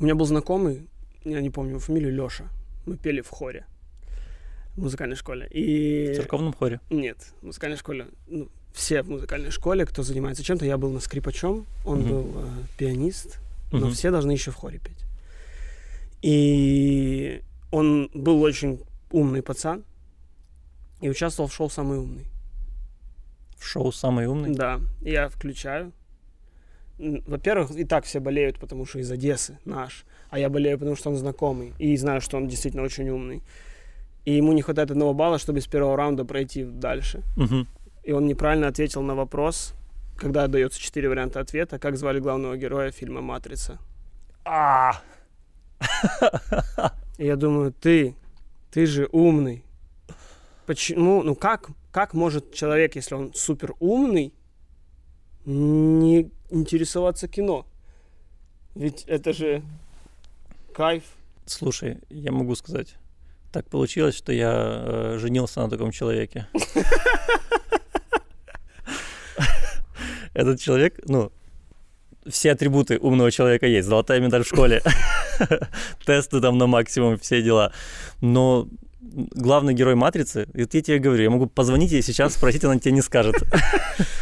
У меня был знакомый, я не помню его фамилию, Лёша. Мы пели в хоре, в музыкальной школе. И... В церковном хоре? Нет, в музыкальной школе. Ну, все в музыкальной школе, кто занимается чем-то. Я был на скрипачом, он был пианист, но все должны еще в хоре петь. И он был очень умный пацан и участвовал в шоу «Самый умный». В шоу «Самый умный»? Да, я включаю. Во-первых, и так все болеют, потому что из Одессы наш. А я болею, потому что он знакомый. И знаю, что он действительно очень умный. И ему не хватает 1 балла, чтобы с первого раунда пройти дальше. И он неправильно ответил на вопрос, когда дается 4 варианта ответа, как звали главного героя фильма «Матрица». И я думаю, ты же умный. Почему? Ну как может человек, если он супер умный, не интересоваться кино? Ведь это же кайф. Слушай, я могу сказать, так получилось, что я женился на таком человеке. Этот человек, ну, все атрибуты умного человека есть. Золотая медаль в школе, тесты там на максимум, все дела. Но главный герой «Матрицы», это я тебе говорю, я могу позвонить ей сейчас, спросить, она тебе не скажет.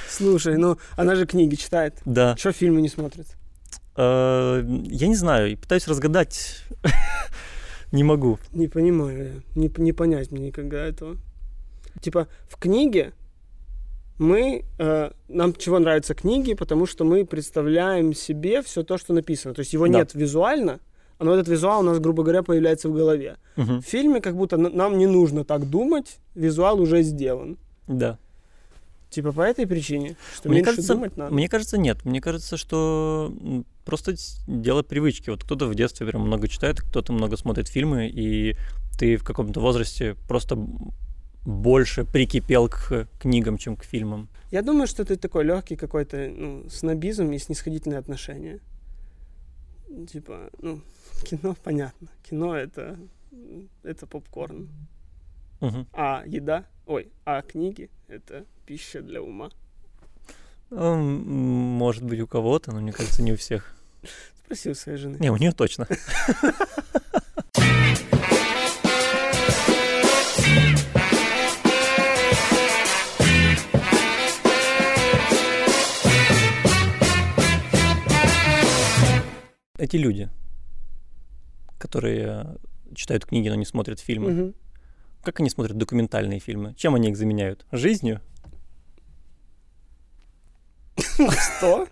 Слушай, ну она же книги читает. Да. Чё фильмы не смотрит? Я не знаю, пытаюсь разгадать, не могу. Не понимаю, не понять мне никогда этого. Типа в книге нам чего нравятся книги, потому что мы представляем себе все то, что написано. То есть его нет визуально, но этот визуал у нас, грубо говоря, появляется в голове. В фильме как будто нам не нужно так думать, визуал уже сделан. Да. Типа по этой причине, что мне меньше думать надо? Мне кажется, нет. Мне кажется, что просто дело привычки. Вот кто-то в детстве прям много читает, кто-то много смотрит фильмы, и ты в каком-то возрасте просто больше прикипел к книгам, чем к фильмам. Я думаю, что это такой легкий какой-то снобизм и снисходительное отношение. Типа, кино понятно. Кино это попкорн. А еда, а книги это пища для ума. Может быть, у кого-то, но мне кажется, не у всех. Спроси у своей жены. Не, у нее точно. Эти люди, которые читают книги, но не смотрят фильмы, как они смотрят документальные фильмы? Чем они их заменяют? Жизнью? Что?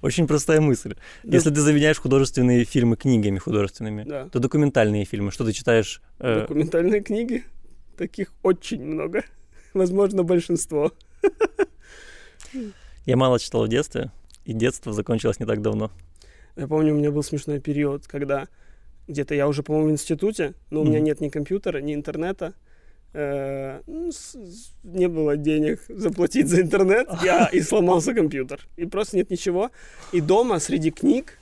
Очень простая мысль. Если ты заменяешь художественные фильмы книгами художественными, то документальные фильмы, что ты читаешь? Документальные книги? Таких очень много. Возможно, большинство. Я мало читал в детстве. И детство закончилось не так давно. Я помню, у меня был смешной период, когда где-то я уже, по-моему, в институте, но у меня нет ни компьютера, ни интернета. Не было денег заплатить за интернет, и сломался компьютер. И просто нет ничего. И дома среди книг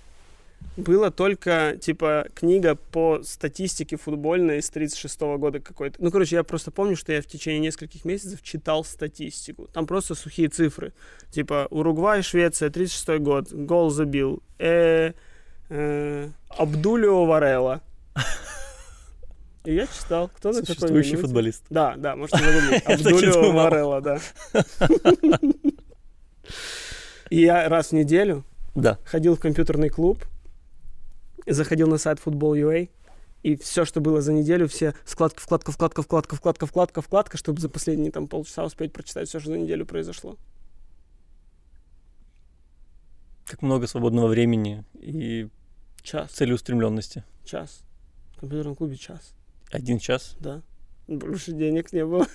была только, типа, книга по статистике футбольной с 36-го года какой-то. Ну, короче, я просто помню, что я в течение нескольких месяцев читал статистику. Там просто сухие цифры. Типа, Уругвай, Швеция, 36-й год, гол забил. Абдулио Варелла. И я читал. Кто на какой минуте? Существующий футболист. Да, можете загуглить. Абдулио Варелла, да. И я раз в неделю ходил в компьютерный клуб, заходил на сайт Football.ua, и все, что было за неделю, все вкладка, вкладка, вкладка, вкладка, вкладка, вкладка, вкладка, чтобы за последние там полчаса успеть прочитать все, что за неделю произошло. Как много свободного времени и час целеустремленности. Час. В компьютерном клубе час. 1 час? Да. Больше денег не было.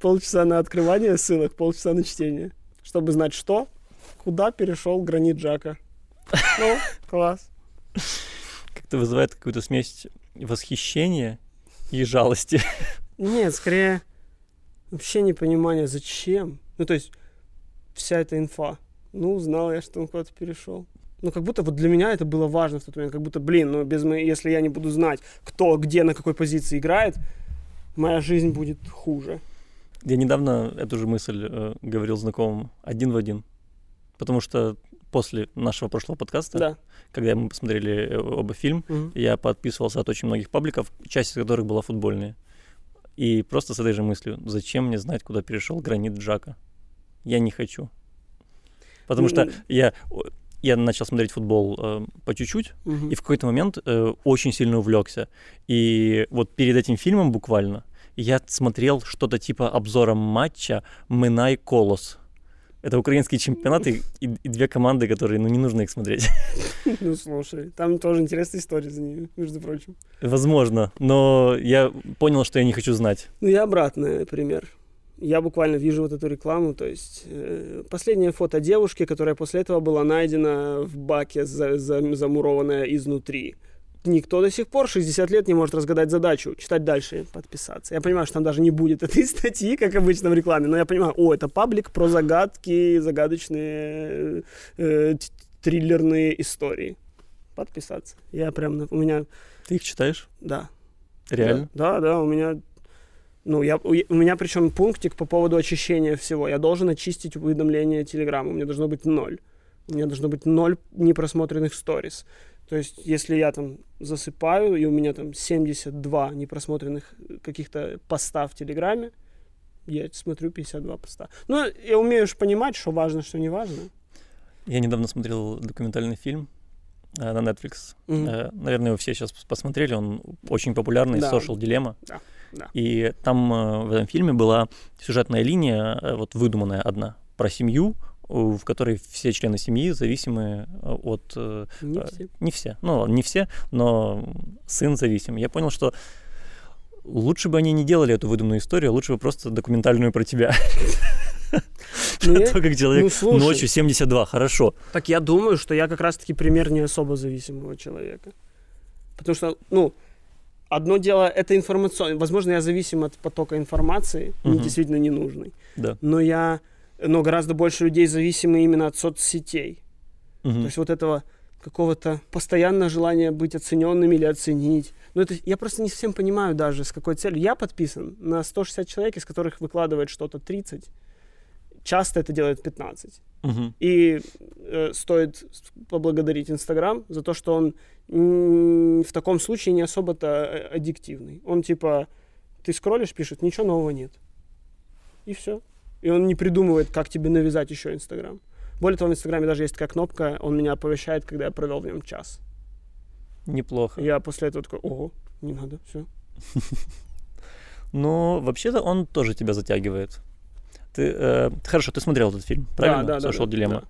Полчаса на открывание ссылок, полчаса на чтение. Чтобы знать, что, куда перешел гранит Джака. Ну, класс. Как-то вызывает какую-то смесь восхищения и жалости. Нет, скорее вообще непонимание, зачем. Ну, то есть вся эта инфа. Ну, узнал я, что он куда-то перешел. Ну, как будто вот для меня это было важно в тот момент. Как будто, если я не буду знать, кто, где, на какой позиции играет, моя жизнь будет хуже. Я недавно эту же мысль говорил знакомым один в один. Потому что после нашего прошлого подкаста, да, когда мы посмотрели оба фильм, я подписывался от очень многих пабликов, часть из которых была футбольная. И просто с этой же мыслью, зачем мне знать, куда перешел гранит Джака? Я не хочу. Потому что я начал смотреть футбол по чуть-чуть, и в какой-то момент очень сильно увлекся. И вот перед этим фильмом буквально я смотрел что-то типа обзора матча Минай-Колос. Это украинские чемпионаты и две команды, которые, ну, не нужно их смотреть. Ну, слушай, там тоже интересная история за ними, между прочим. Возможно, но я понял, что я не хочу знать. Ну, я обратный пример. Я буквально вижу вот эту рекламу, то есть последнее фото девушки, которая после этого была найдена в баке, замурованная изнутри. Никто до сих пор 60 лет не может разгадать задачу. Читать дальше, подписаться. Я понимаю, что там даже не будет этой статьи, как обычно в рекламе, но я понимаю, это паблик про загадки, загадочные триллерные истории. Подписаться. Я прям, у меня... Ты их читаешь? Да. Реально? Да, у меня... Ну, у меня причем пунктик по поводу очищения всего. Я должен очистить уведомления Телеграма. У меня должно быть 0. У меня должно быть 0 непросмотренных сторис. То есть, если я там засыпаю, и у меня там 72 непросмотренных каких-то поста в Телеграме, я смотрю 52 поста. Ну, я умею понимать, что важно, что не важно. Я недавно смотрел документальный фильм на Netflix. Наверное, его все сейчас посмотрели. Он очень популярный, «Social Dilemma». Да. И там в этом фильме была сюжетная линия, вот выдуманная одна, про семью, в которой все члены семьи зависимы от... Не все. Ну, не все, но сын зависим. Я понял, что лучше бы они не делали эту выдуманную историю, лучше бы просто документальную про тебя. То, как человек ночью 72, хорошо. Так я думаю, что я как раз-таки пример не особо зависимого человека. Потому что, одно дело, это информационное. Возможно, я зависим от потока информации, действительно ненужной. Да. Но гораздо больше людей зависимы именно от соцсетей. То есть вот этого какого-то постоянного желания быть оцененным или оценить. Но это я просто не совсем понимаю даже, с какой целью. Я подписан на 160 человек, из которых выкладывает что-то 30. Часто это делает 15. И стоит поблагодарить Инстаграм за то, что он в таком случае не особо-то аддиктивный. Он типа, ты скроллишь, пишет, ничего нового нет. И все. И он не придумывает, как тебе навязать еще Инстаграм. Более того, в Инстаграме даже есть такая кнопка, он меня оповещает, когда я провел в нем час. Неплохо. Я после этого такой, ого, не надо, все. Но вообще-то он тоже тебя затягивает. Хорошо, ты смотрел этот фильм, правильно? Да. «Social Dilemma». Да.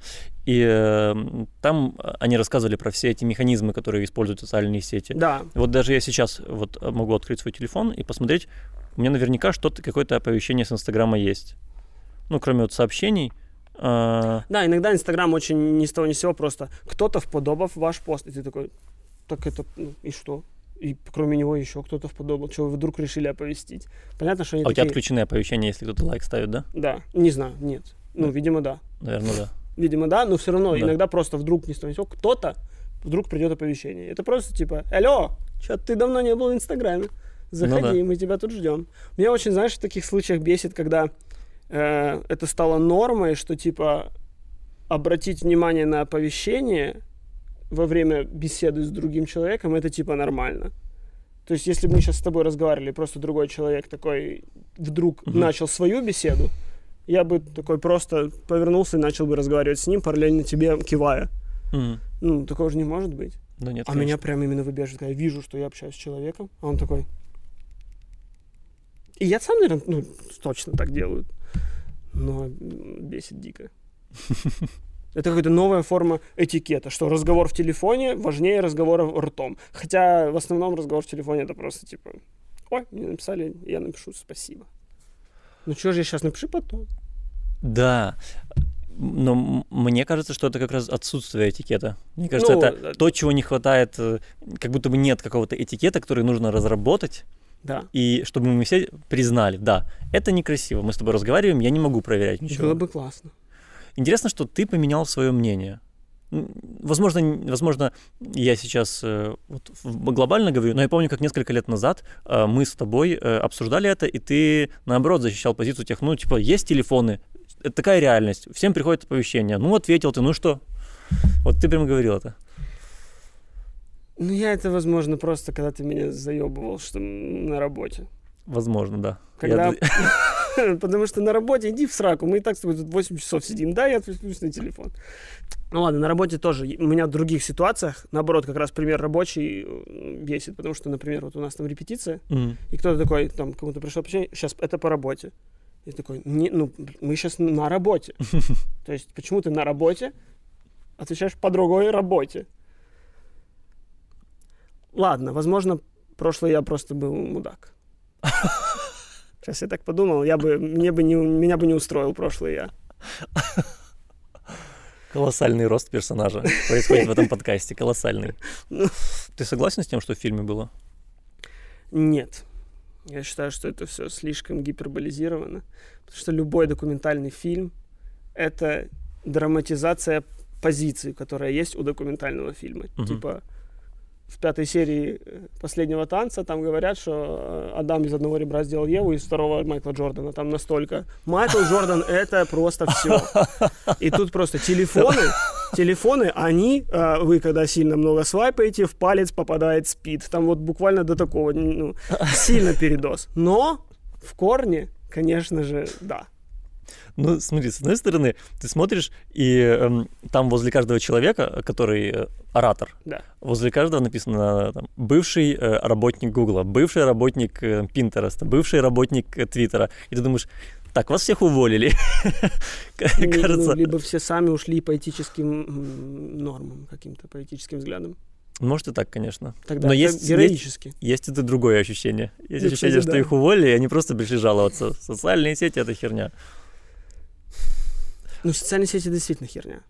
И там они рассказывали про все эти механизмы, которые используют социальные сети. Да. Вот даже я сейчас могу открыть свой телефон и посмотреть, у меня наверняка какое-то оповещение с Инстаграма есть. Ну, кроме вот сообщений. Да, иногда Инстаграм очень ни с того ни с сего просто кто-то вподобал ваш пост. И ты такой, так это, и что? И кроме него еще кто-то вподобал. Чего вы вдруг решили оповестить? Понятно, что они такие... у тебя отключены оповещения, если кто-то лайк ставит, да? Да, не знаю, нет. Ну, видимо, да. Наверное, да. Видимо, да, но все равно иногда просто вдруг ни с того ни с сего кто-то вдруг придет оповещение. Это просто типа, алло, что ты давно не был в Инстаграме. Заходи, мы тебя тут ждем. Меня очень, знаешь, в таких случаях бесит, когда... это стало нормой, что, типа, обратить внимание на оповещение во время беседы с другим человеком, это, типа, нормально. То есть, если бы мы сейчас с тобой разговаривали, просто другой человек такой вдруг начал свою беседу, я бы такой просто повернулся и начал бы разговаривать с ним, параллельно тебе кивая. Ну, такого же не может быть. Да нет, конечно. Меня прям именно выбешивает, когда я вижу, что я общаюсь с человеком, а он такой... И я сам, наверное, точно так делаю. Но бесит дико. Это какая-то новая форма этикета, что разговор в телефоне важнее разговора ртом. Хотя в основном разговор в телефоне это просто типа, ой, мне написали, я напишу спасибо. Ну что же я сейчас напишу потом? Да, но мне кажется, что это как раз отсутствие этикета. Мне кажется, это то, чего не хватает, как будто бы нет какого-то этикета, который нужно разработать. Да. И чтобы мы все признали, да, это некрасиво, мы с тобой разговариваем, я не могу проверять ничего. Было бы классно. Интересно, что ты поменял свое мнение. Возможно, я сейчас глобально говорю, но я помню, как несколько лет назад мы с тобой обсуждали это, и ты, наоборот, защищал позицию тех, есть телефоны, это такая реальность, всем приходят оповещения, ответил ты, что... Вот ты прям говорил это. Ну, я это, возможно, просто когда ты меня заебывал, что на работе. Возможно, да. Когда... Потому что на работе иди в сраку, мы и так с тобой тут 8 часов сидим, да, я отвлекусь на телефон. Ну ладно, на работе тоже. У меня в других ситуациях, наоборот, как раз пример рабочий бесит, потому что, например, вот у нас там репетиция, и кто-то такой, там, кому-то пришло общение, сейчас это по работе. И такой, ну, мы сейчас на работе. То есть, почему ты на работе отвечаешь по другой работе? Ладно, возможно, прошлый я просто был мудак. Сейчас я так подумал, меня бы не устроил прошлый я. Колоссальный рост персонажа происходит в этом подкасте, колоссальный. Ты согласен с тем, что в фильме было? Нет. Я считаю, что это все слишком гиперболизировано, потому что любой документальный фильм — это драматизация позиции, которая есть у документального фильма. Типа в 5-й серии «Последнего танца» там говорят, что Адам из одного ребра сделал Еву, из второго — Майкла Джордана. Там настолько... Майкл Джордан — это просто все. И тут просто телефоны, они... Вы, когда сильно много свайпаете, в палец попадает спид. Там вот буквально до такого... Ну, сильно передоз. Но в корне, конечно же, да. Ну, смотри, с одной стороны, ты смотришь, и там возле каждого человека, который оратор, да, возле каждого написано там, бывший работник Гугла, бывший работник Пинтереста, бывший работник Твиттера. И ты думаешь, так, вас всех уволили. Кажется... Ну, либо все сами ушли поэтическим нормам, каким-то поэтическим взглядом. Может и так, конечно. Тогда но есть, героически. Есть это другое ощущение. Есть и ощущение, что да, их уволили, и они просто пришли жаловаться. Социальные сети — это херня. Ну, социальные сети действительно херня.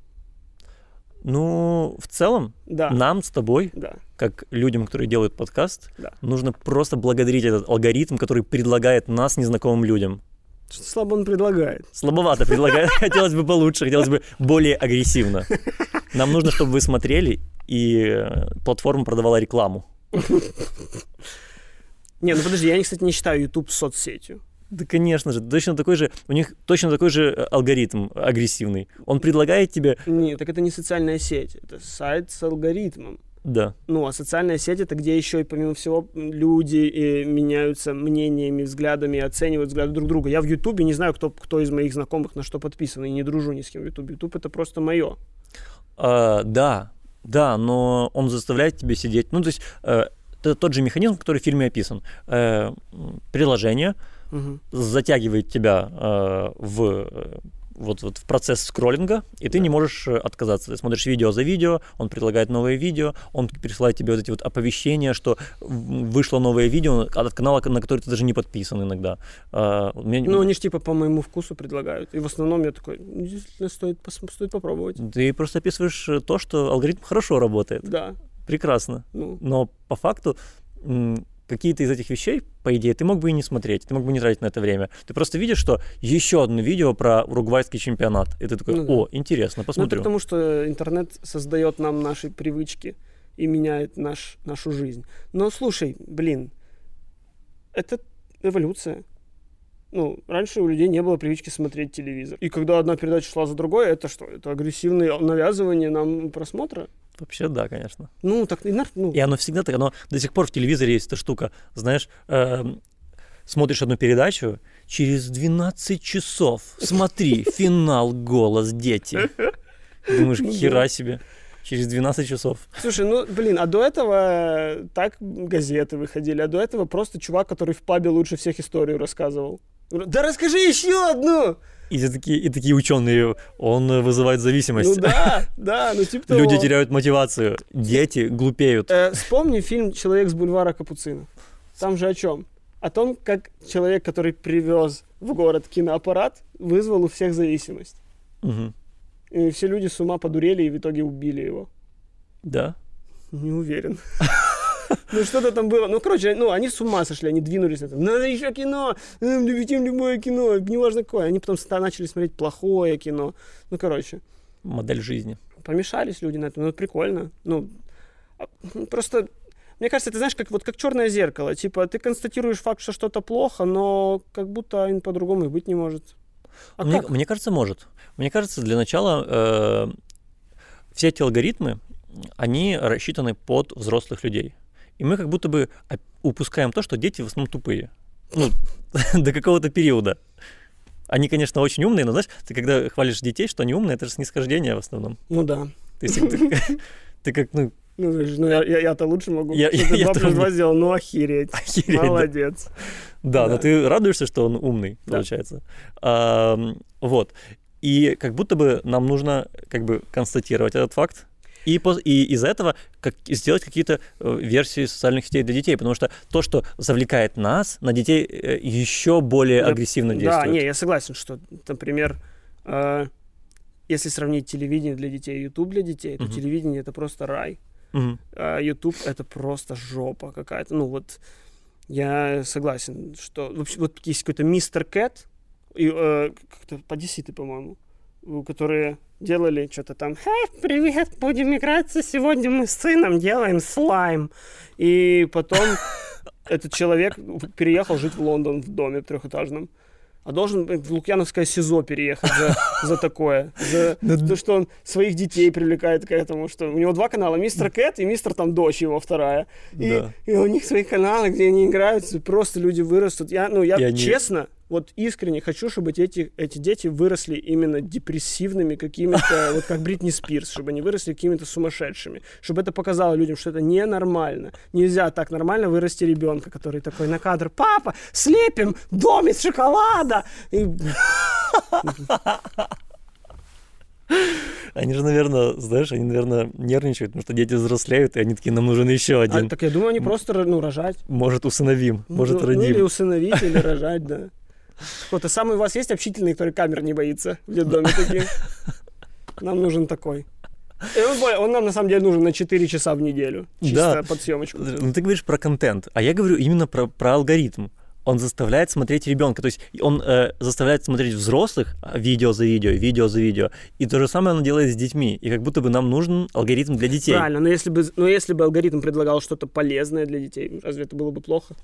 Ну, в целом, да, нам с тобой, да, как людям, которые делают подкаст, да, нужно просто благодарить этот алгоритм, который предлагает нас незнакомым людям. Что слабо он предлагает. Слабовато предлагает. Хотелось бы получше, хотелось бы более агрессивно. Нам нужно, чтобы вы смотрели, и платформа продавала рекламу. Не, ну подожди, я, кстати, не считаю YouTube соцсетью. Да, конечно же, точно такой же, у них точно такой же алгоритм агрессивный. Он предлагает тебе... Нет, так это не социальная сеть, это сайт с алгоритмом. Да. Ну, а социальная сеть — это где еще и, помимо всего, люди меняются мнениями, взглядами, оценивают взгляды друг друга. Я в Ютубе не знаю, кто из моих знакомых на что подписан, и не дружу ни с кем в Ютубе. Ютуб — это просто мое. Да, да, но он заставляет тебя сидеть. Ну, то есть, это тот же механизм, который в фильме описан. Приложение... затягивает тебя в процесс скроллинга, и ты не можешь отказаться. Ты смотришь видео за видео, он предлагает новые видео, он присылает тебе вот эти вот оповещения, что вышло новое видео от канала, на который ты даже не подписан иногда. Ну, они же типа по моему вкусу предлагают. И в основном я такой, действительно, стоит попробовать. Ты просто описываешь то, что алгоритм хорошо работает. Да. Прекрасно. Ну. Но по факту... Какие-то из этих вещей, по идее, ты мог бы и не смотреть, ты мог бы не тратить на это время. Ты просто видишь, что еще одно видео про уругвайский чемпионат. И ты такой, о, интересно, посмотрю. Ну, это потому что интернет создает нам наши привычки и меняет нашу жизнь. Но слушай, блин, это эволюция. Ну, раньше у людей не было привычки смотреть телевизор. И когда одна передача шла за другой, это что? Это агрессивное навязывание нам просмотра? Вообще, да, конечно. Ну, так... Ну. И оно всегда так, оно до сих пор в телевизоре есть эта штука. Знаешь, смотришь одну передачу, через 12 часов смотри финал «Голос дети». Думаешь, хера себе, через 12 часов. Слушай, ну, блин, а до этого так газеты выходили, а до этого просто чувак, который в пабе лучше всех историю рассказывал. Да расскажи еще одну! И такие ученые, он вызывает зависимость. Ну да, ну типа того. Люди теряют мотивацию, дети глупеют. Вспомни фильм «Человек с бульвара Капуцинов». Там же о чем? О том, как человек, который привез в город киноаппарат, вызвал у всех зависимость. Угу. И все люди с ума подурели и в итоге убили его. Да? Не уверен. Ну, что-то там было. Ну, короче, ну, они с ума сошли, они двинулись на это. Надо еще кино! Любим любое кино, неважно какое. Они потом начали смотреть плохое кино. Ну, короче. Модель жизни. Помешались люди на этом. Ну, прикольно. Ну, просто, мне кажется, ты знаешь, как «Черное зеркало». Типа, ты констатируешь факт, что что-то плохо, но как будто по-другому и быть не может. А мне кажется, может. Мне кажется, для начала... все эти алгоритмы, они рассчитаны под взрослых людей. И мы как будто бы упускаем то, что дети в основном тупые. Ну, до какого-то периода. Они, конечно, очень умные, но, знаешь, ты когда хвалишь детей, что они умные, это же снисхождение в основном. Ну да. Ты как, ну... Ну, я-то лучше могу. Я 2 плюс 2 сделал, ну охереть. Молодец. Да, но ты радуешься, что он умный, получается. Вот. И как будто бы нам нужно как бы констатировать этот факт. И из-за этого сделать какие-то версии социальных сетей для детей, потому что то, что завлекает нас, на детей еще более агрессивно действует. Да, не, я согласен, что, например, если сравнить телевидение для детей и YouTube для детей, то телевидение — это просто рай, а YouTube — это просто жопа какая-то. Ну вот я согласен, что... Вообще, вот есть какой-то Мистер Кэт, как-то Подеситы, по-моему, которые делали что-то там. Привет, будем играться. Сегодня мы с сыном делаем слайм. И потом этот человек переехал жить в Лондон в доме трехэтажном. А должен в Лукьяновское СИЗО переехать за такое. За то, что он своих детей привлекает к этому. Что у него 2 канала. Мистер Кэт и Мистер там дочь его вторая. И у них свои каналы, где они играют. Просто люди вырастут. Я честно... Вот искренне хочу, чтобы эти дети выросли именно депрессивными какими-то, вот как Бритни Спирс, чтобы они выросли какими-то сумасшедшими, чтобы это показало людям, что это ненормально. Нельзя так нормально вырасти ребенка, который такой на кадр: папа, слепим дом из шоколада! Они же, наверное, знаешь, они, наверное, нервничают, потому что дети взрослеют, и они такие: нам нужен еще один. Так я думаю, они просто, рожать. Может, усыновим, может, родим. Или усыновить, или рожать, да. Кто-то самый у вас есть общительный, который камер не боится в детдоме такие? Нам нужен такой. Он нам на самом деле нужен на 4 часа в неделю. Чисто под съемочку. Ну ты говоришь про контент, а я говорю именно про алгоритм. Он заставляет смотреть ребенка. То есть он заставляет смотреть взрослых видео за видео. И то же самое он делает с детьми. И как будто бы нам нужен алгоритм для детей. Правильно, но если бы алгоритм предлагал что-то полезное для детей, разве это было бы плохо?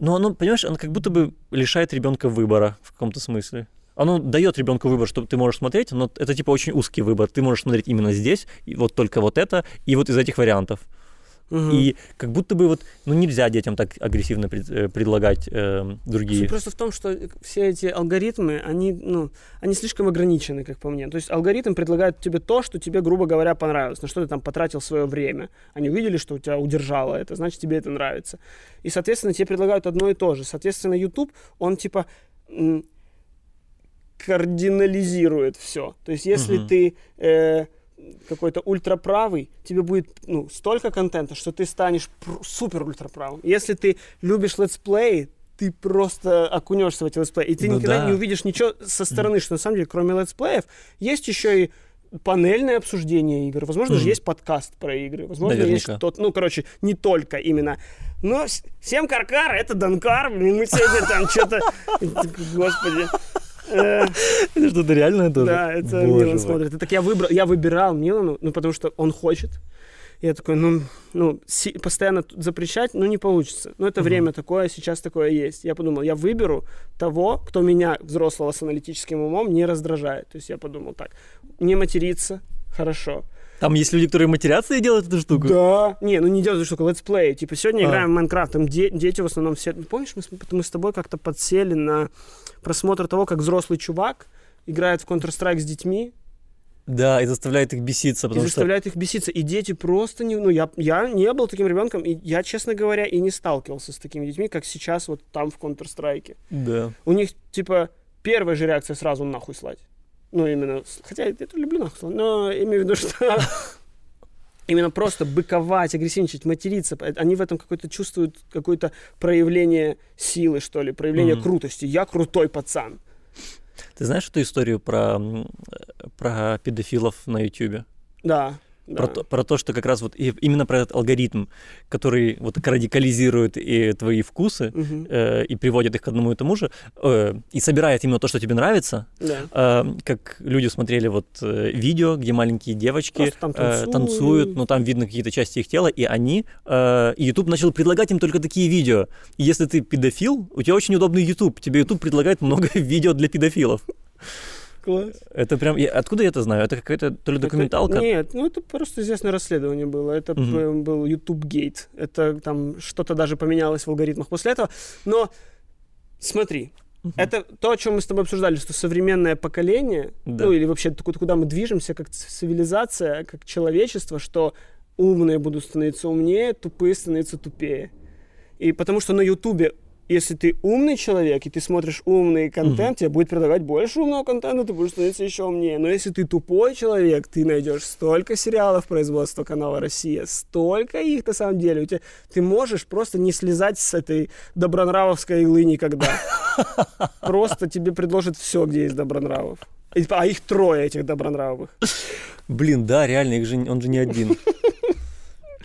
Но оно, понимаешь, оно как будто бы лишает ребенка выбора в каком-то смысле. Оно дает ребенку выбор, что ты можешь смотреть, но это типа очень узкий выбор. Ты можешь смотреть именно здесь, и вот только вот это, и вот из этих вариантов. И как будто бы вот, ну, нельзя детям так агрессивно предлагать другие. Суть просто в том, что все эти алгоритмы, они слишком ограничены, как по мне. То есть алгоритм предлагает тебе то, что тебе, грубо говоря, понравилось, на что ты там потратил свое время. Они увидели, что у тебя удержало это, значит, тебе это нравится. И, соответственно, тебе предлагают одно и то же. Соответственно, YouTube, он типа кардинализирует все. То есть если ты... какой-то ультраправый, тебе будет столько контента, что ты станешь супер ультраправым. Если ты любишь летсплеи, ты просто окунешься в эти летсплеи, и ты никогда не увидишь ничего со стороны, что на самом деле, кроме летсплеев, есть еще и панельное обсуждение игр. Возможно же есть подкаст про игры. Возможно, наверняка. Есть что-то... Ну, короче, не только именно. Но всем каркар, это Данкар, мы сегодня там что-то... Господи... Это что-то реальное тоже? Да, это Милан смотрит. Так я выбирал Милану, потому что он хочет. Я такой, постоянно запрещать, не получится. Это время такое, сейчас такое есть. Я подумал, я выберу того, кто меня, взрослого с аналитическим умом, не раздражает. То есть я подумал так, не материться, хорошо. Там есть люди, которые матерятся и делают эту штуку? Да. Не делают эту штуку, летсплей. Типа, сегодня играем в Майнкрафт, там дети в основном все... Помнишь, мы с тобой как-то подсели на просмотр того, как взрослый чувак играет в Counter-Strike с детьми? Да, и заставляет их беситься. И дети просто не... Я не был таким ребенком, и я, честно говоря, и не сталкивался с такими детьми, как сейчас вот там в Counter-Strike. Да. У них, типа, первая же реакция сразу нахуй слать. Хотя я это люблю нахуй, но имею в виду, что именно просто быковать, агрессивничать, материться, они в этом какое-то чувствуют какое-то проявление силы, что ли, проявление крутости. Я крутой пацан. Ты знаешь эту историю про педофилов на Ютьюбе? Да. Про то, что как раз вот именно про этот алгоритм, который вот радикализирует и твои вкусы, и приводит их к одному и тому же, и собирает именно то, что тебе нравится. Как люди смотрели вот видео, где маленькие девочки там танцуют, но там видно какие-то части их тела, и YouTube начал предлагать им только такие видео. И если ты педофил, у тебя очень удобный YouTube. Тебе YouTube предлагает много видео для педофилов. Класс. Это прям... Откуда я это знаю? Это какая-то то ли документалка? Нет, ну это просто известное расследование было. Это был YouTube-гейт. Это там что-то даже поменялось в алгоритмах после этого. Но смотри, это то, о чем мы с тобой обсуждали, что современное поколение, ну или вообще куда мы движемся, как цивилизация, как человечество, что умные будут становиться умнее, тупые становятся тупее. И потому что на Ютубе, если ты умный человек, и ты смотришь умный контент, тебе будет предлагать больше умного контента, ты будешь становиться еще умнее. Но если ты тупой человек, ты найдешь столько сериалов производства канала «Россия», столько их на самом деле. Ты можешь просто не слезать с этой добронравовской иглы никогда. Просто тебе предложат все, где есть добронравов. А их трое, этих добронравовых. Блин, да, реально, он же не один.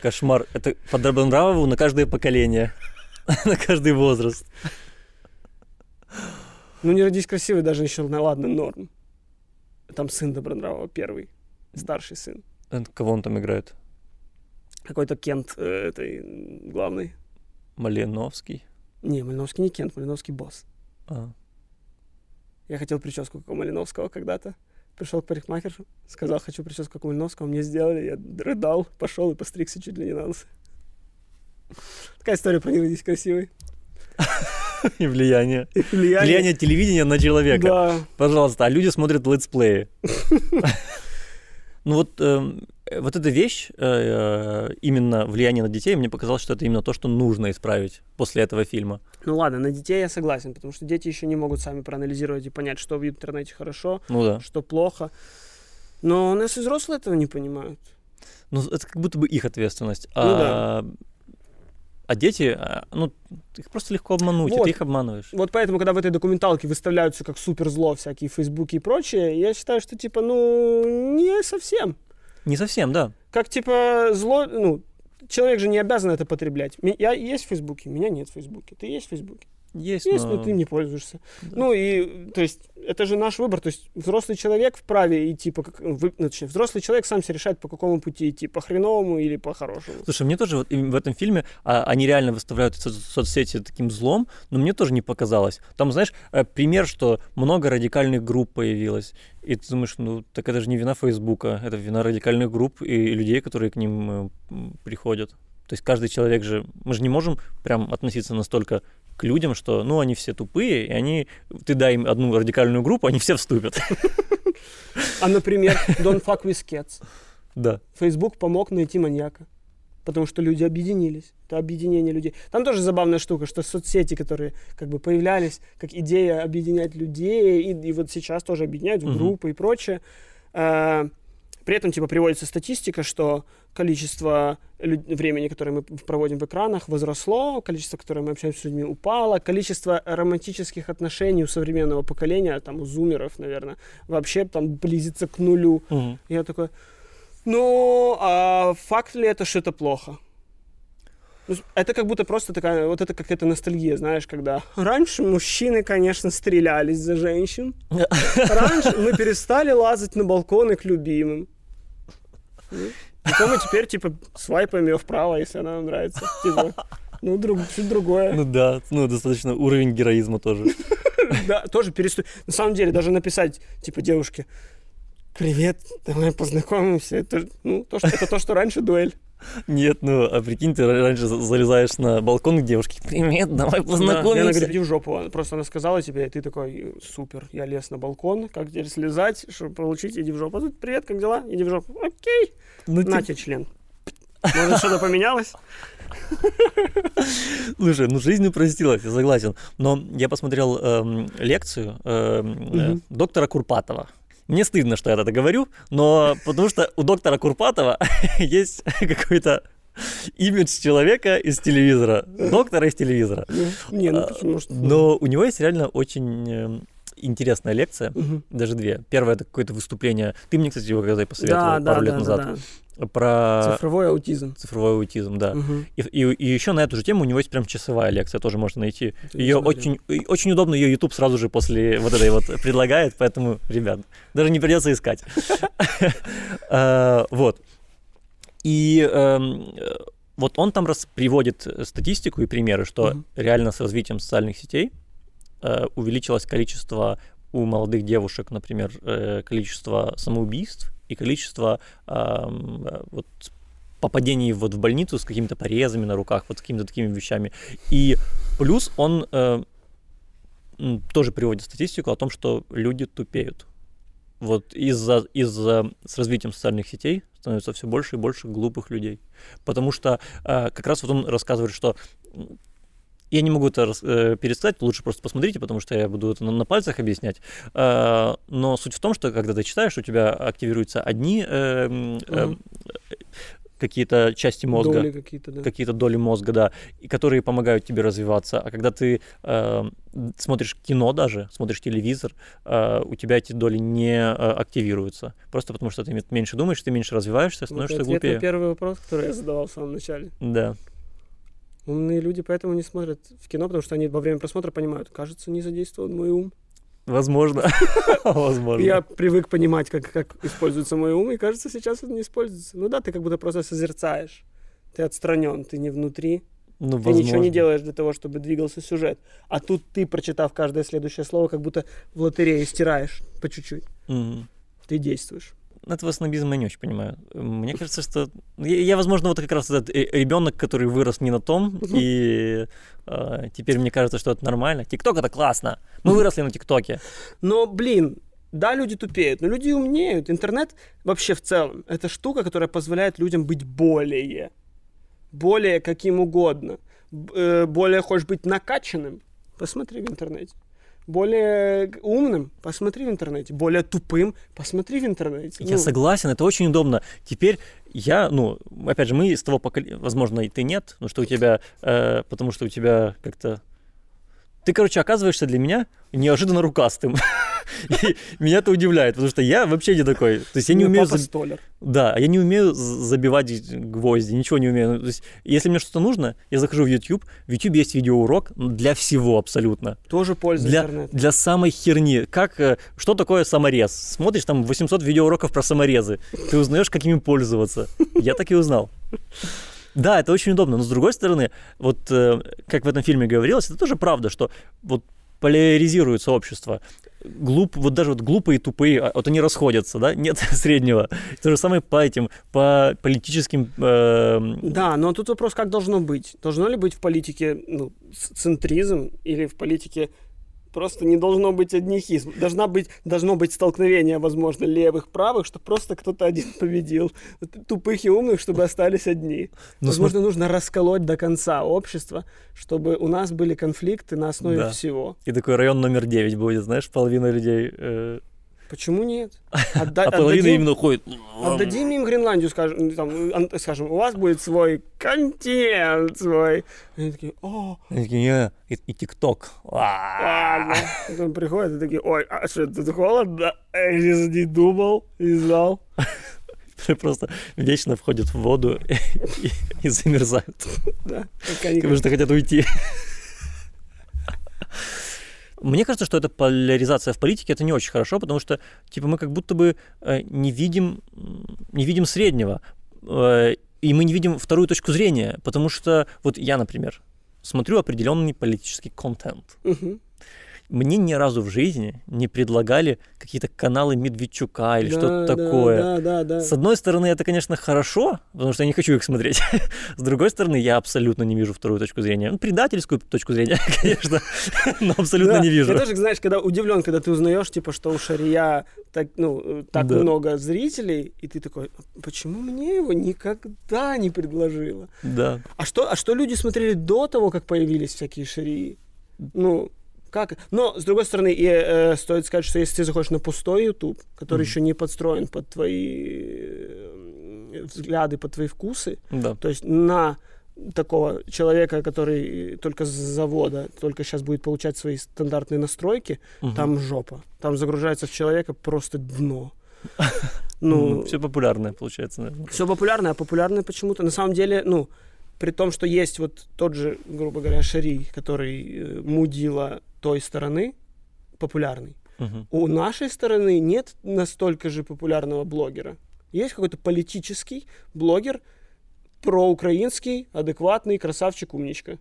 Кошмар. Это по добронравову на каждое поколение. На каждый возраст. Ну, «Не родись красивой» даже еще, ладно, норм. Там сын добронравова первый, старший сын. Кого он там играет? Какой-то Кент, этой главный. Малиновский? Не, Малиновский не Кент, Малиновский босс. А. Я хотел прическу, как у Малиновского когда-то. Пришел к парикмахершу, сказал, хочу прическу, как у Малиновского. Мне сделали, я рыдал, пошел и постригся чуть ли не на нос. Такая история про «Не родись красивой». И влияние. Влияние телевидения на человека. Да. Пожалуйста, а люди смотрят летсплеи. Ну вот эта вещь, именно влияние на детей, мне показалось, что это именно то, что нужно исправить после этого фильма. Ну ладно, на детей я согласен, потому что дети еще не могут сами проанализировать и понять, что в интернете хорошо, что плохо. Но у нас и взрослые этого не понимают. Ну это как будто бы их ответственность. А дети, ну, их просто легко обмануть, и ты их обманываешь. Вот поэтому, когда в этой документалке выставляются как суперзло всякие фейсбуки и прочее, я считаю, что, типа, ну, не совсем. Не совсем, да. Как, типа, зло, ну, человек же не обязан это потреблять. Я есть в фейсбуке, меня нет в фейсбуке. Ты есть в фейсбуке? Есть, но ты им не пользуешься. Да. Ну, и, то есть, это же наш выбор. То есть, взрослый человек вправе идти по... взрослый человек сам себе решает, по какому пути идти, по хреновому или по хорошему. Слушай, мне тоже вот в этом фильме они реально выставляют соцсети таким злом, но мне тоже не показалось. Там, знаешь, пример, что много радикальных групп появилось. И ты думаешь, ну, так это же не вина Фейсбука, это вина радикальных групп и людей, которые к ним приходят. То есть каждый человек же... Мы же не можем прям относиться настолько к людям, что, ну, они все тупые, и они... Ты дай им одну радикальную группу, они все вступят. А, например, Don't Fuck With Kids. Да. Facebook помог найти маньяка, потому что люди объединились. Это объединение людей. Там тоже забавная штука, что соцсети, которые как бы появлялись, как идея объединять людей, и вот сейчас тоже объединяют в группы и прочее. При этом, типа, приводится статистика, что количество времени, которое мы проводим в экранах, возросло, количество, которое мы общаемся с людьми, упало, количество романтических отношений у современного поколения, там, у зумеров, наверное, вообще там близится к нулю. Я такой, ну, а факт ли это, что это плохо? Это как будто просто такая, вот это какая-то ностальгия, знаешь, когда раньше мужчины, конечно, стрелялись за женщин, раньше мы перестали лазать на балконы к любимым, потом мы теперь, типа, свайпаем ее вправо, если она нам нравится, типа, ну, чуть другое. Ну да, ну, достаточно уровень героизма тоже. Да, тоже переступил. На самом деле, даже написать, типа, девушке, привет, давай познакомимся, это, ну, это то, что раньше дуэль. Нет, ну, а прикинь, ты раньше залезаешь на балкон к девушке. Привет, давай познакомимся. Да, она говорит, иди в жопу. Просто она сказала тебе, и ты такой, супер, я лез на балкон, как теперь слезать, чтобы получить, иди в жопу. А тут, привет, как дела? Иди в жопу. Окей. Ну, на тебе член. Может, что-то поменялось? Слушай, ну, жизнь упростилась, я согласен. Но я посмотрел лекцию доктора Курпатова. Мне стыдно, что я это говорю, но потому что у доктора Курпатова есть какой-то имидж человека из телевизора, доктора из телевизора. Не, ну почему что? Но у него есть реально очень интересная лекция, даже две. Первое — это какое-то выступление. Ты мне, кстати, его когда-то посоветовал пару лет назад. Про цифровой аутизм. Цифровой аутизм, да. И еще на эту же тему у него есть прям часовая лекция, тоже можно найти. Ее очень удобно, ее YouTube сразу же после вот этой вот предлагает, поэтому, ребят, даже не придется искать. Вот. И вот он там приводит статистику и примеры, что реально с развитием социальных сетей увеличилось количество у молодых девушек, например, количество самоубийств и количество вот, попадений вот в больницу с какими-то порезами на руках, вот с какими-то такими вещами. И плюс он тоже приводит статистику о том, что люди тупеют. Вот из-за с развитием социальных сетей становится все больше и больше глупых людей. Потому что как раз вот он рассказывает, что... Я не могу это пересказать, лучше просто посмотрите, потому что я буду это на пальцах объяснять. Но суть в том, что когда ты читаешь, у тебя активируются одни какие-то части мозга, какие-то доли мозга, да, и которые помогают тебе развиваться. А когда ты смотришь кино даже, смотришь телевизор, у тебя эти доли не активируются. Просто потому что ты меньше думаешь, ты меньше развиваешься, становишься глупее. Это ответ на первый вопрос, который я задавал в самом начале. Да. Умные люди поэтому не смотрят в кино, потому что они во время просмотра понимают, кажется, не задействован мой ум. Возможно. Я привык понимать, как используется мой ум, и кажется, сейчас он не используется. Ну да, ты как будто просто созерцаешь. Ты отстранен, ты не внутри. Ну, ты ничего не делаешь для того, чтобы двигался сюжет. А тут ты, прочитав каждое следующее слово, как будто в лотерее стираешь по чуть-чуть. Ты действуешь. Этого снобизма я не очень понимаю. Мне кажется, что... Я, возможно, вот как раз этот ребенок, который вырос не на том, и теперь мне кажется, что это нормально. ТикТок — это классно. Мы выросли на ТикТоке. Но, блин, да, люди тупеют, но люди умнеют. Интернет вообще в целом — это штука, которая позволяет людям быть более каким угодно. Более хочешь быть накачанным? Посмотри в интернете. Более умным? Посмотри в интернете. Более тупым? Посмотри в интернете. Я согласен, это очень удобно. Теперь я, ну, опять же, мы из того поколения, возможно, и ты нет, но что у тебя, потому что у тебя как-то... Ты, короче, оказываешься для меня неожиданно рукастым. И меня это удивляет, потому что я вообще не такой. То есть я не умею... Да, я не умею забивать гвозди, ничего не умею. То есть если мне что-то нужно, я захожу в YouTube. В YouTube есть видеоурок для всего абсолютно. Тоже польза интернетом. Для самой херни. Как, что такое саморез? Смотришь там 800 видеоуроков про саморезы. Ты узнаешь, как ими пользоваться. Я так и узнал. Да, это очень удобно, но с другой стороны, вот как в этом фильме говорилось, это тоже правда, что вот поляризируется общество. Вот даже вот глупые и тупые, вот они расходятся, да? Нет среднего. То же самое по этим, по политическим... Да, но тут вопрос, как должно быть. Должно ли быть в политике центризм или в политике просто не должно быть однихизм. Должно быть столкновение, возможно, левых-правых, чтобы просто кто-то один победил. Тупых и умных, чтобы остались одни. Но возможно, нужно расколоть до конца общество, чтобы у нас были конфликты на основе всего. И такой район номер 9 будет, знаешь, половина людей... Почему нет? Половина именно уходит. Отдадим им Гренландию, скажем, у вас будет свой контент, свой... Они такие, и ТикТок. Потом приходят и такие, ой, а что, тут холодно? Не думал, не знал. Просто вечно входят в воду и замерзают. Да. Потому что хотят уйти. Мне кажется, что эта поляризация в политике – это не очень хорошо, потому что типа, мы как будто бы не видим среднего, и мы не видим вторую точку зрения, потому что вот я, например, смотрю определенный политический контент. Мне ни разу в жизни не предлагали какие-то каналы Медведчука или что-то такое. Да. С одной стороны, это, конечно, хорошо, потому что я не хочу их смотреть. С другой стороны, я абсолютно не вижу вторую точку зрения. Ну, предательскую точку зрения, конечно, но абсолютно не вижу. Я тоже, знаешь, когда удивлен, когда ты узнаешь, типа, что у Шария так много зрителей, и ты такой, почему мне его никогда не предложила? Да. А что люди смотрели до того, как появились всякие Шарии? Как? Но, с другой стороны, стоит сказать, что если ты заходишь на пустой YouTube, который еще не подстроен под твои взгляды, под твои вкусы, то есть на такого человека, который только с завода, только сейчас будет получать свои стандартные настройки, там жопа. Там загружается в человека просто дно. Все популярное, получается, наверное. Все популярное, а популярное почему-то. На самом деле, при том, что есть вот тот же, грубо говоря, Шарий, который мудила той стороны, популярный. У нашей стороны нет настолько же популярного блогера. Есть какой-то политический блогер, проукраинский, адекватный, красавчик, умничка.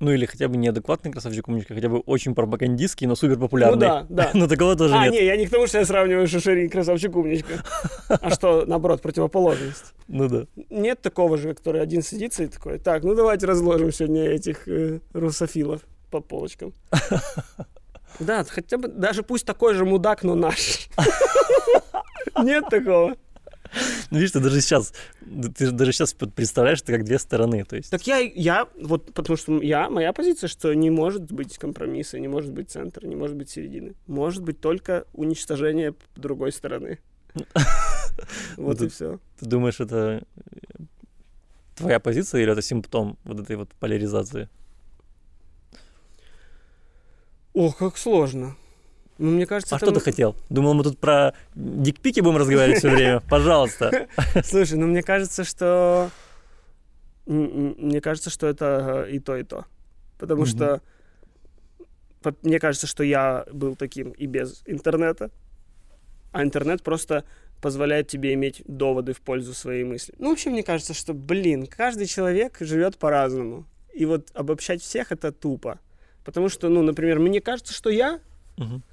Ну или хотя бы неадекватный красавчик умничка, хотя бы очень пропагандистский, но супер популярный. Ну да, да. Но такого тоже нет. А, не, я не к тому, что я сравниваю Шушерин и красавчик умничка. А что, наоборот, противоположность. Ну да. Нет такого же, который один сидится и такой: так, ну давайте разложим сегодня этих русофилов по полочкам. Да, хотя бы, даже пусть такой же мудак, но наш. Нет такого. Ну, видишь, ты даже сейчас представляешь, ты как две стороны. То есть. Так я, потому что моя позиция, что не может быть компромисса, не может быть центра, не может быть середины. Может быть только уничтожение другой стороны. Вот и все. Ты думаешь, это твоя позиция или это симптом вот этой вот поляризации? Ох, как сложно. Ну, мне кажется, а что ты хотел? Думал, мы тут про дикпики будем разговаривать все время? Пожалуйста. Слушай, ну мне кажется, что это и то, и то. Потому что мне кажется, что я был таким и без интернета. А интернет просто позволяет тебе иметь доводы в пользу своей мысли. Ну, в общем, мне кажется, что, каждый человек живет по-разному. И вот обобщать всех — это тупо. Потому что, ну, например, мне кажется, что я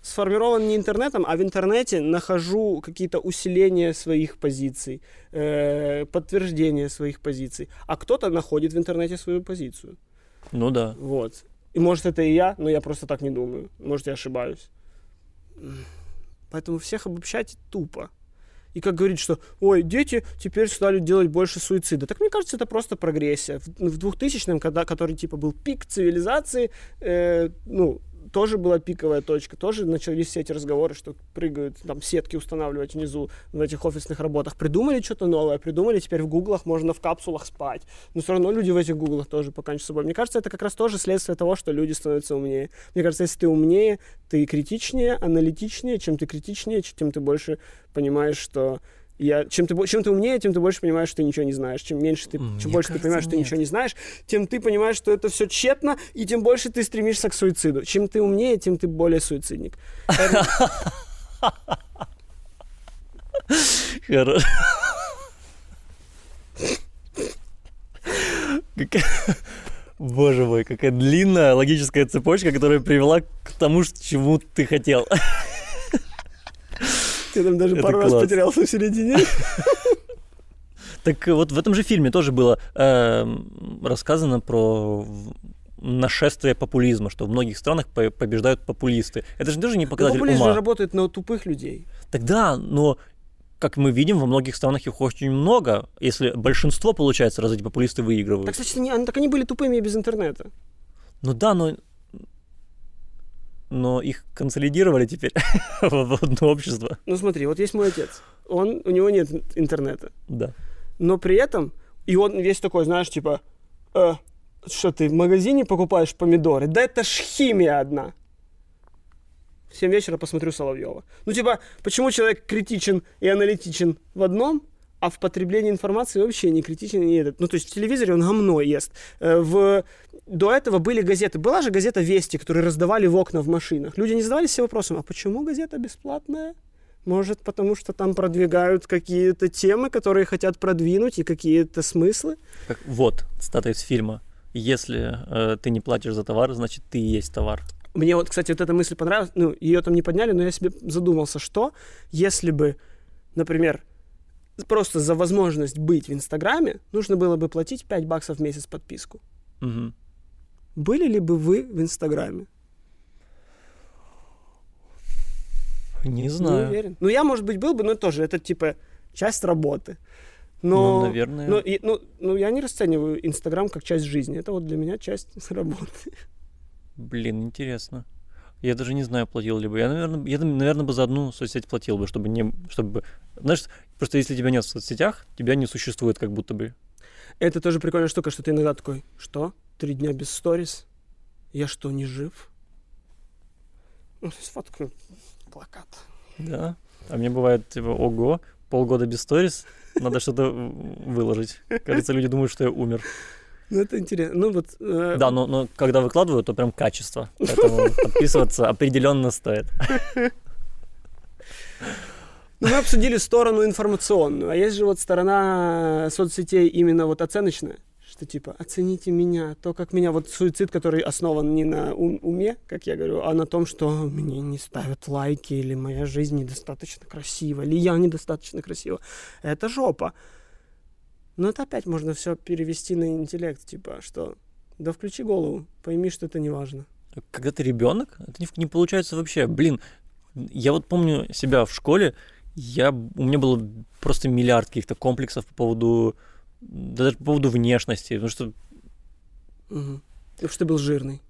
сформирован не интернетом, а в интернете нахожу какие-то усиления своих позиций, подтверждения своих позиций. А кто-то находит в интернете свою позицию. Ну да. Вот. И может это и я, но я просто так не думаю. Может я ошибаюсь. Поэтому всех обобщать тупо. И как говорить, что ой, дети теперь стали делать больше суицида. Так мне кажется, это просто прогрессия. В 2000-м, который типа был пик цивилизации, тоже была пиковая точка, тоже начались все эти разговоры, что прыгают, там, сетки устанавливать внизу в этих офисных работах. Придумали что-то новое, теперь в гуглах можно в капсулах спать. Но все равно люди в этих гуглах тоже покончат с собой. Мне кажется, это как раз тоже следствие того, что люди становятся умнее. Мне кажется, если ты умнее, ты критичнее, аналитичнее. Чем ты критичнее, тем ты больше понимаешь, что... Чем ты умнее, тем ты больше понимаешь, что ты ничего не знаешь. Чем больше ты понимаешь, что ты ничего не знаешь, тем ты понимаешь, что это все тщетно, и тем больше ты стремишься к суициду. Чем ты умнее, тем ты более суицидник. Хорошо. Боже мой, какая длинная логическая цепочка, которая привела к тому, чему ты хотел. Я там даже пару раз потерялся в середине. Так вот в этом же фильме тоже было рассказано про нашествие популизма, что в многих странах побеждают популисты. Это же даже не показатель ума. Популизм же работает на тупых людей. Тогда, но, как мы видим, во многих странах их очень много. Если большинство, получается, раз эти популисты выигрывают. Так, кстати, так они были тупыми и без интернета. Ну да, но их консолидировали теперь в одно общество. Ну смотри, вот есть мой отец. У него нет интернета. Да. Но при этом, и он весь такой, знаешь, типа, что ты в магазине покупаешь помидоры? Да это ж химия одна. В 7 вечера посмотрю Соловьева. Ну типа, почему человек критичен и аналитичен в одном, а в потреблении информации вообще не критичен и не этот. Ну, то есть в телевизоре он говно ест. До этого были газеты. Была же газета «Вести», которую раздавали в окна в машинах. Люди не задавались себе вопросом, а почему газета бесплатная? Может, потому что там продвигают какие-то темы, которые хотят продвинуть, и какие-то смыслы? Вот цитата из фильма. Если ты не платишь за товар, значит, ты и есть товар. Мне вот, кстати, вот эта мысль понравилась. Ну, ее там не подняли, но я себе задумался, что если бы, например, просто за возможность быть в Инстаграме нужно было бы платить $5 в месяц подписку. Угу. Были ли бы вы в Инстаграме? Не знаю. Не уверен. Ну, я, может быть, был бы, но тоже это, типа, часть работы. Но, ну, наверное. Но я не расцениваю Инстаграм как часть жизни. Это вот для меня часть работы. Блин, интересно. Я даже не знаю, платил ли бы. Я, наверное, бы за одну соцсеть платил бы, чтобы... Знаешь, просто если тебя нет в соцсетях, тебя не существует как будто бы. Это тоже прикольная штука, что ты иногда такой: что? 3 дня без сторис? Я что, не жив? Ну, сфоткаю плакат. Да. А мне бывает, типа, ого, полгода без сторис, надо что-то выложить. Кажется, люди думают, что я умер. Ну, это интересно. Ну, вот, Да, но когда выкладываю, то прям качество. Поэтому подписываться определенно стоит. Ну, мы обсудили сторону информационную, а есть же вот сторона соцсетей именно вот оценочная. что типа оцените меня, то, как меня, вот суицид, который основан не на уме, как я говорю, а на том, что мне не ставят лайки, или моя жизнь недостаточно красива, или я недостаточно красива. Это жопа. Но это опять можно все перевести на интеллект, типа, что да включи голову, пойми, что это не важно. Когда ты ребенок, это не получается вообще. Блин, я вот помню себя в школе, у меня было просто миллиард каких-то комплексов по поводу, даже по поводу внешности, потому что... Угу. Потому что ты был жирный.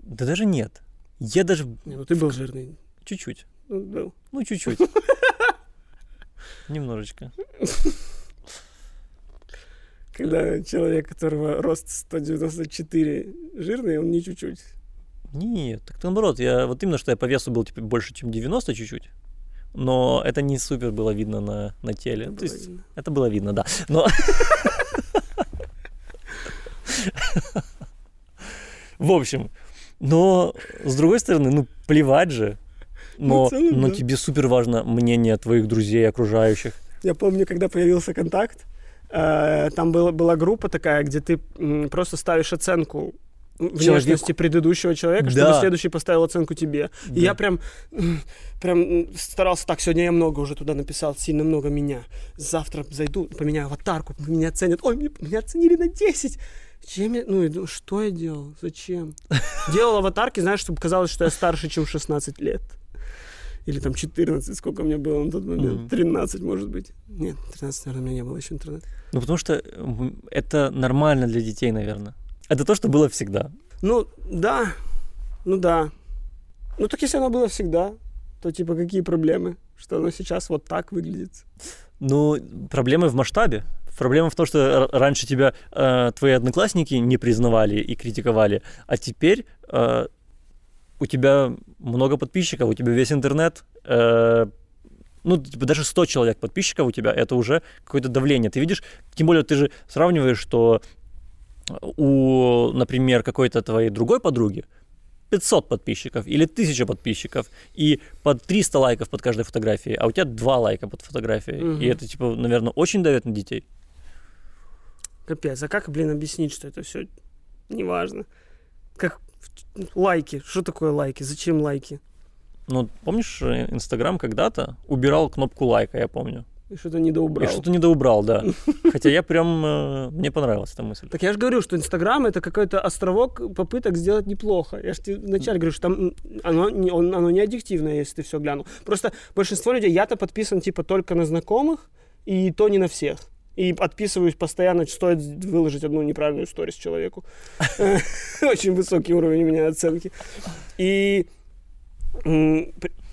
Да даже нет. Я даже... Не, ну ты был жирный. Чуть-чуть. Ну, был. Ну, чуть-чуть. Немножечко. Когда человек, которого рост 194 жирный, он не чуть-чуть. Нет, так наоборот. Я вот именно, что я по весу был типа, больше, чем 90 чуть-чуть. Но это не супер было видно на теле. Это, это было видно, да. Но... В общем, но с другой стороны, ну плевать же. Но тебе супер важно мнение твоих друзей, окружающих. Я помню, когда появился «Контакт», там была группа такая, где ты просто ставишь оценку внешности предыдущего человека, да, чтобы следующий поставил оценку тебе. Да. И я прям старался так, сегодня я много уже туда написал, сильно много меня. Завтра зайду, поменяю аватарку, меня оценят. Ой, меня оценили на 10. Чем я, ну, что я делал? Зачем? Делал аватарки, знаешь, чтобы казалось, что я старше, чем 16 лет. Или там 14, сколько мне было на тот момент, 13, может быть. Нет, 13, наверное, у меня не было еще интернета. Ну, потому что это нормально для детей, наверное. Это то, что было всегда. Ну, да. Ну, да. Ну, так если оно было всегда, то, типа, какие проблемы? Что оно сейчас вот так выглядит? Ну, проблемы в масштабе. Проблема в том, что раньше тебя твои одноклассники не признавали и критиковали, а теперь... у тебя много подписчиков, у тебя весь интернет, ну, типа даже 100 человек подписчиков у тебя, это уже какое-то давление. Ты видишь, тем более ты же сравниваешь, что у, например, какой-то твоей другой подруги 500 подписчиков или 1000 подписчиков и по 300 лайков под каждой фотографией, а у тебя 2 лайка под фотографией. Угу. И это, типа, наверное, очень давит на детей. Капец, а как, блин, объяснить, что это все неважно? Как... Лайки. Что такое лайки? Зачем лайки? Ну, помнишь, Инстаграм когда-то убирал кнопку лайка, я помню. И что-то недоубрал. И что-то недоубрал, да. Хотя я прям... Мне понравилась эта мысль. Так я же говорю, что Инстаграм — это какой-то островок попыток сделать неплохо. Я же тебе вначале говорю, что там оно не аддиктивное, если ты все глянул. Просто большинство людей... Я-то подписан типа только на знакомых, и то не на всех. И отписываюсь постоянно, стоит выложить одну неправильную сторис человеку. Очень высокий уровень у меня оценки.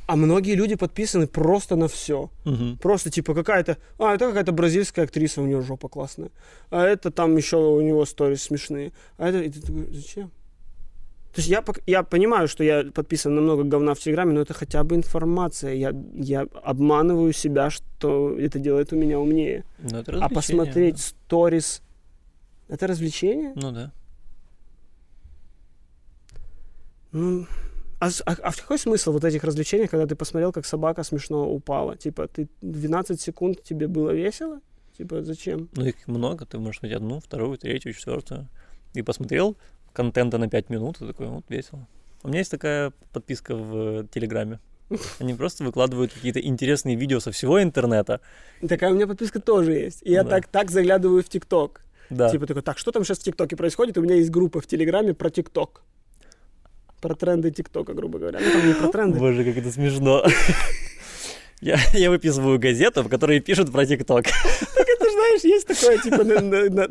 А многие люди подписаны просто на все. Просто типа какая-то... А, это какая-то бразильская актриса, у нее жопа классная. А это там еще у него сторис смешные. А это... И ты такой, зачем? То есть я понимаю, что я подписан на много говна в Телеграме, но это хотя бы информация. Я обманываю себя, что это делает у меня умнее. А посмотреть сторис... Да. Это развлечение? Ну да. Ну, а какой смысл вот этих развлечений, когда ты посмотрел, как собака смешно упала? Типа, ты 12 секунд, тебе было весело? Типа, зачем? Ну их много, ты можешь найти одну, вторую, третью, четвертую. И посмотрел... контента на 5 минут, и такой, вот, весело. У меня есть такая подписка в Телеграме. Они просто выкладывают какие-то интересные видео со всего интернета. Такая у меня подписка тоже есть. И я так заглядываю в ТикТок. Да. Типа такой, так, что там сейчас в ТикТоке происходит? У меня есть группа в Телеграме про ТикТок. Про тренды ТикТока, грубо говоря. Ну, там не про тренды. Боже, как это смешно. Я выписываю газету, в которой пишут про ТикТок. Так это же, знаешь, есть такое, типа,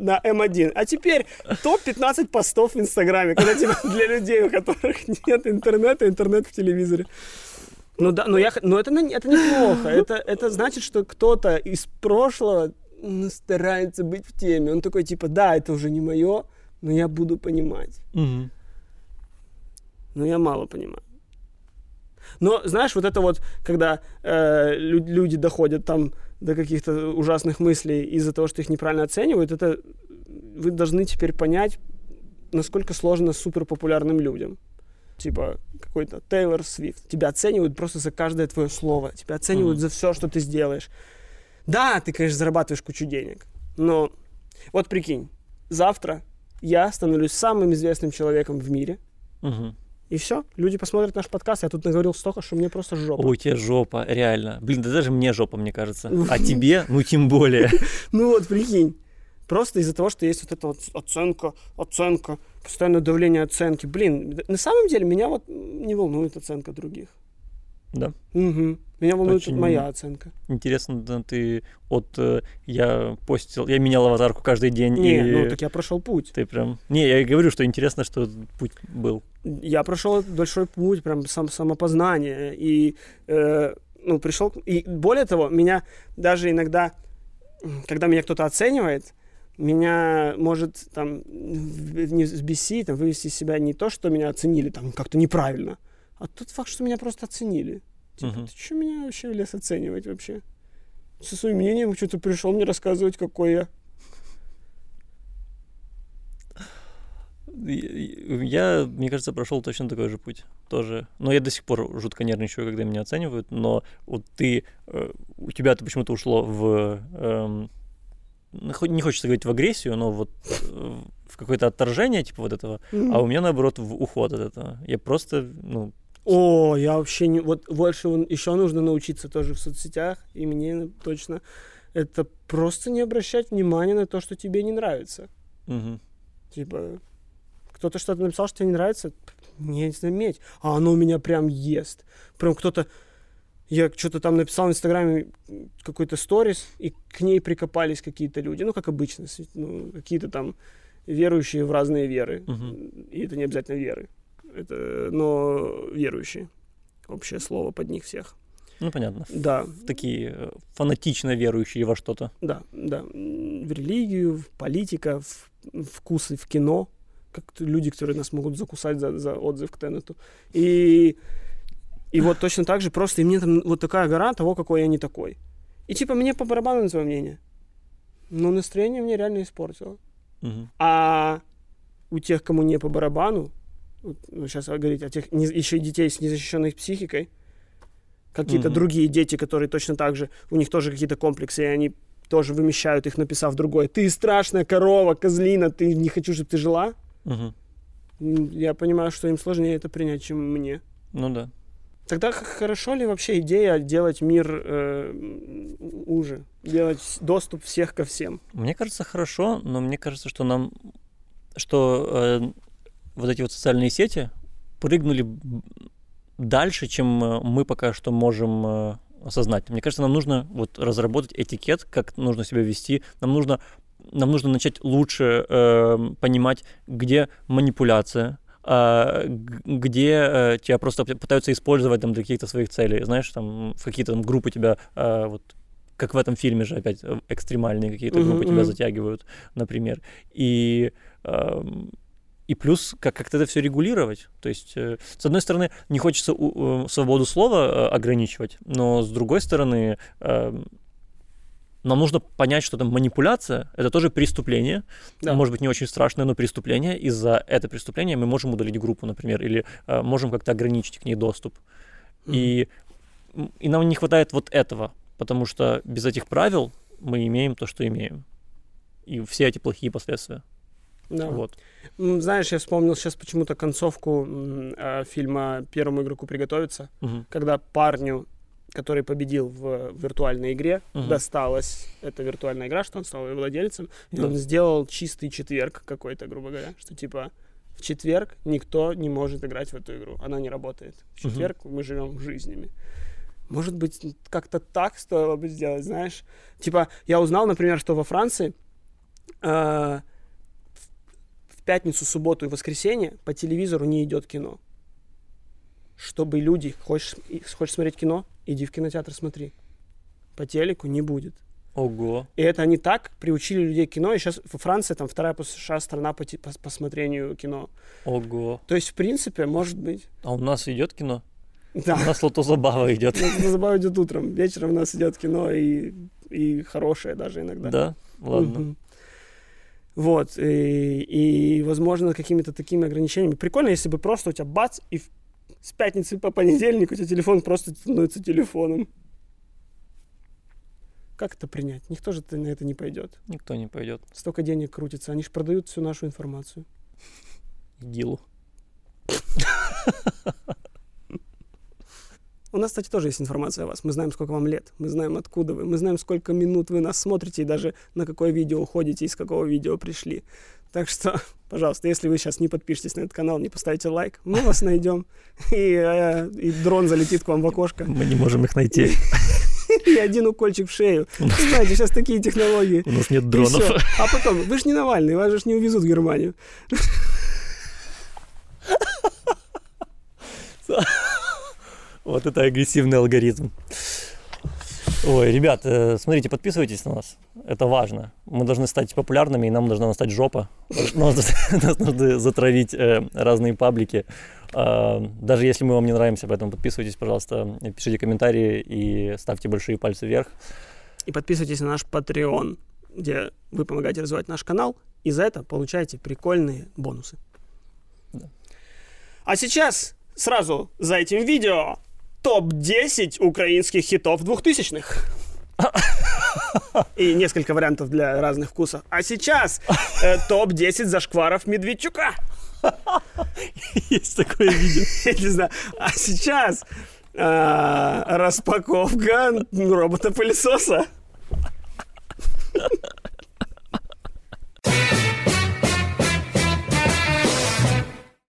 на М1. А теперь топ-15 постов в Инстаграме, когда типа для людей, у которых нет интернета, интернет в телевизоре. Ну да, но это неплохо. Это значит, что кто-то из прошлого старается быть в теме. Он такой, типа, да, это уже не мое, но я буду понимать. Угу. Но я мало понимаю. Но, знаешь, вот это вот, когда люди доходят там до каких-то ужасных мыслей из-за того, что их неправильно оценивают, это вы должны теперь понять, насколько сложно суперпопулярным людям. Типа какой-то Тейлор Свифт. Тебя оценивают просто за каждое твое слово. Тебя оценивают за все, что ты сделаешь. Да, ты, конечно, зарабатываешь кучу денег, но Вот прикинь, завтра я становлюсь самым известным человеком в мире. Угу. И все, люди посмотрят наш подкаст. Я тут наговорил столько, что мне просто жопа. Ой, тебе жопа, реально. Блин, да даже мне жопа, мне кажется. А тебе, ну тем более. Ну вот, прикинь. Просто из-за того, что есть вот эта вот оценка, постоянное давление оценки. Блин, на самом деле меня вот не волнует оценка других. Да. Угу. Меня волнует моя оценка. Интересно, да, ты я менял аватарку каждый день. Ну так я прошел путь. Ты прям. Не, я говорю, что интересно, что путь был. Я прошел большой путь, прям самопознание. И пришел. И более того, меня даже иногда, когда меня кто-то оценивает, меня может там взбесить, там, вывести из себя не то, что меня оценили там как-то неправильно. А тот факт, что меня просто оценили. Типа, ты что меня вообще лез оценивать вообще? Со своим мнением что-то пришел мне рассказывать, какой я. Я, мне кажется, прошел точно такой же путь. Тоже. Но я до сих пор жутко нервничаю, когда меня оценивают. Но вот у тебя-то почему-то ушло в... не хочется говорить в агрессию, но вот в какое-то отторжение типа вот этого. А у меня, наоборот, в уход от этого. Я просто, я вообще не... Вот больше еще нужно научиться тоже в соцсетях, и мне точно это просто не обращать внимания на то, что тебе не нравится. Угу. Типа, кто-то что-то написал, что тебе не нравится, не заметь. А оно у меня прям ест. Прям кто-то... Я что-то там написал в Инстаграме какой-то сторис, и к ней прикопались какие-то люди, ну, как обычно, какие-то там верующие в разные веры. Uh-huh. И это не обязательно веры, но верующие. Общее слово под них всех. Ну, понятно. Да. Такие фанатично верующие во что-то. Да, да. В религию, в политика, в вкусы, в кино. Как люди, которые нас могут закусать за отзыв к Теннету. И вот точно так же просто, и мне там вот такая гора того, какой я не такой. И типа мне по барабану на свое мнение. Но настроение мне реально испортило. Угу. А у тех, кому не по барабану, сейчас говорить о тех, еще и детей с незащищенной психикой, какие-то другие дети, которые точно так же, у них тоже какие-то комплексы, и они тоже вымещают их, написав другое. Ты страшная корова, козлина, ты не хочу, чтобы ты жила. Угу. Я понимаю, что им сложнее это принять, чем мне. Ну да. Тогда хорошо ли вообще идея делать мир уже, делать доступ всех ко всем? Мне кажется, хорошо, но мне кажется, что вот эти вот социальные сети прыгнули дальше, чем мы пока что можем осознать. Мне кажется, нам нужно вот разработать этикет, как нужно себя вести, нам нужно начать лучше понимать, где манипуляция, где тебя просто пытаются использовать там, для каких-то своих целей, знаешь, там в какие-то там, группы тебя, вот, как в этом фильме же опять, экстремальные какие-то группы тебя затягивают, например. И плюс, как-то это все регулировать. То есть, с одной стороны, не хочется свободу слова ограничивать, но с другой стороны... Нам нужно понять, что там манипуляция — это тоже преступление. Да. Может быть, не очень страшное, но преступление. И за это преступление мы можем удалить группу, например, или можем как-то ограничить к ней доступ. Mm-hmm. И нам не хватает вот этого, потому что без этих правил мы имеем то, что имеем. И все эти плохие последствия. Да. Вот. Знаешь, я вспомнил сейчас почему-то концовку фильма «Первому игроку приготовиться», когда парню, который победил в виртуальной игре, досталась эта виртуальная игра, что он стал ее владельцем, и он сделал чистый четверг какой-то, грубо говоря, что типа в четверг никто не может играть в эту игру, она не работает. В четверг мы живем жизнями. Может быть, как-то так стоило бы сделать, знаешь? Типа я узнал, например, что во Франции в пятницу, субботу и воскресенье по телевизору не идет кино. Чтобы люди... Хочешь смотреть кино? Иди в кинотеатр смотри. По телеку не будет. Ого. И это они так приучили людей к кино. И сейчас Франция там вторая по США страна по смотрению кино. Ого. То есть, в принципе, может быть... А у нас идет кино? Да. У нас лото-забава идет. Лото-забава идет утром. Вечером у нас идет кино и хорошее даже иногда. Да? Ладно. Вот. И, возможно, какими-то такими ограничениями. Прикольно, если бы просто у тебя бац и... С пятницы по понедельник у тебя телефон просто становится телефоном. Как это принять? Никто же на это не пойдет. Никто не пойдет. Столько денег крутится. Они же продают всю нашу информацию. ИГИЛу. У нас, кстати, тоже есть информация о вас. Мы знаем, сколько вам лет. Мы знаем, откуда вы. Мы знаем, сколько минут вы нас смотрите и даже на какое видео уходите, из какого видео пришли. Так что, пожалуйста, если вы сейчас не подпишетесь на этот канал, не поставите лайк, мы вас найдем. И дрон залетит к вам в окошко. Мы не можем их найти. И один укольчик в шею. Знаете, сейчас такие технологии. У нас нет дронов. А потом, вы же не Навальный, вас же не увезут в Германию. Вот это агрессивный алгоритм. Ой, ребят, смотрите, подписывайтесь на нас. Это важно. Мы должны стать популярными, и нам должна настать жопа. Нас нужно затравить разные паблики. Даже если мы вам не нравимся, поэтому подписывайтесь, пожалуйста, пишите комментарии и ставьте большие пальцы вверх. И подписывайтесь на наш Patreon, где вы помогаете развивать наш канал, и за это получаете прикольные бонусы. Да. А сейчас, сразу за этим видео, топ-10 украинских хитов 2000-х. И несколько вариантов для разных вкусов. А сейчас топ-10 зашкваров Медведчука. Есть такое видео. Я не знаю. А сейчас распаковка робота-пылесоса.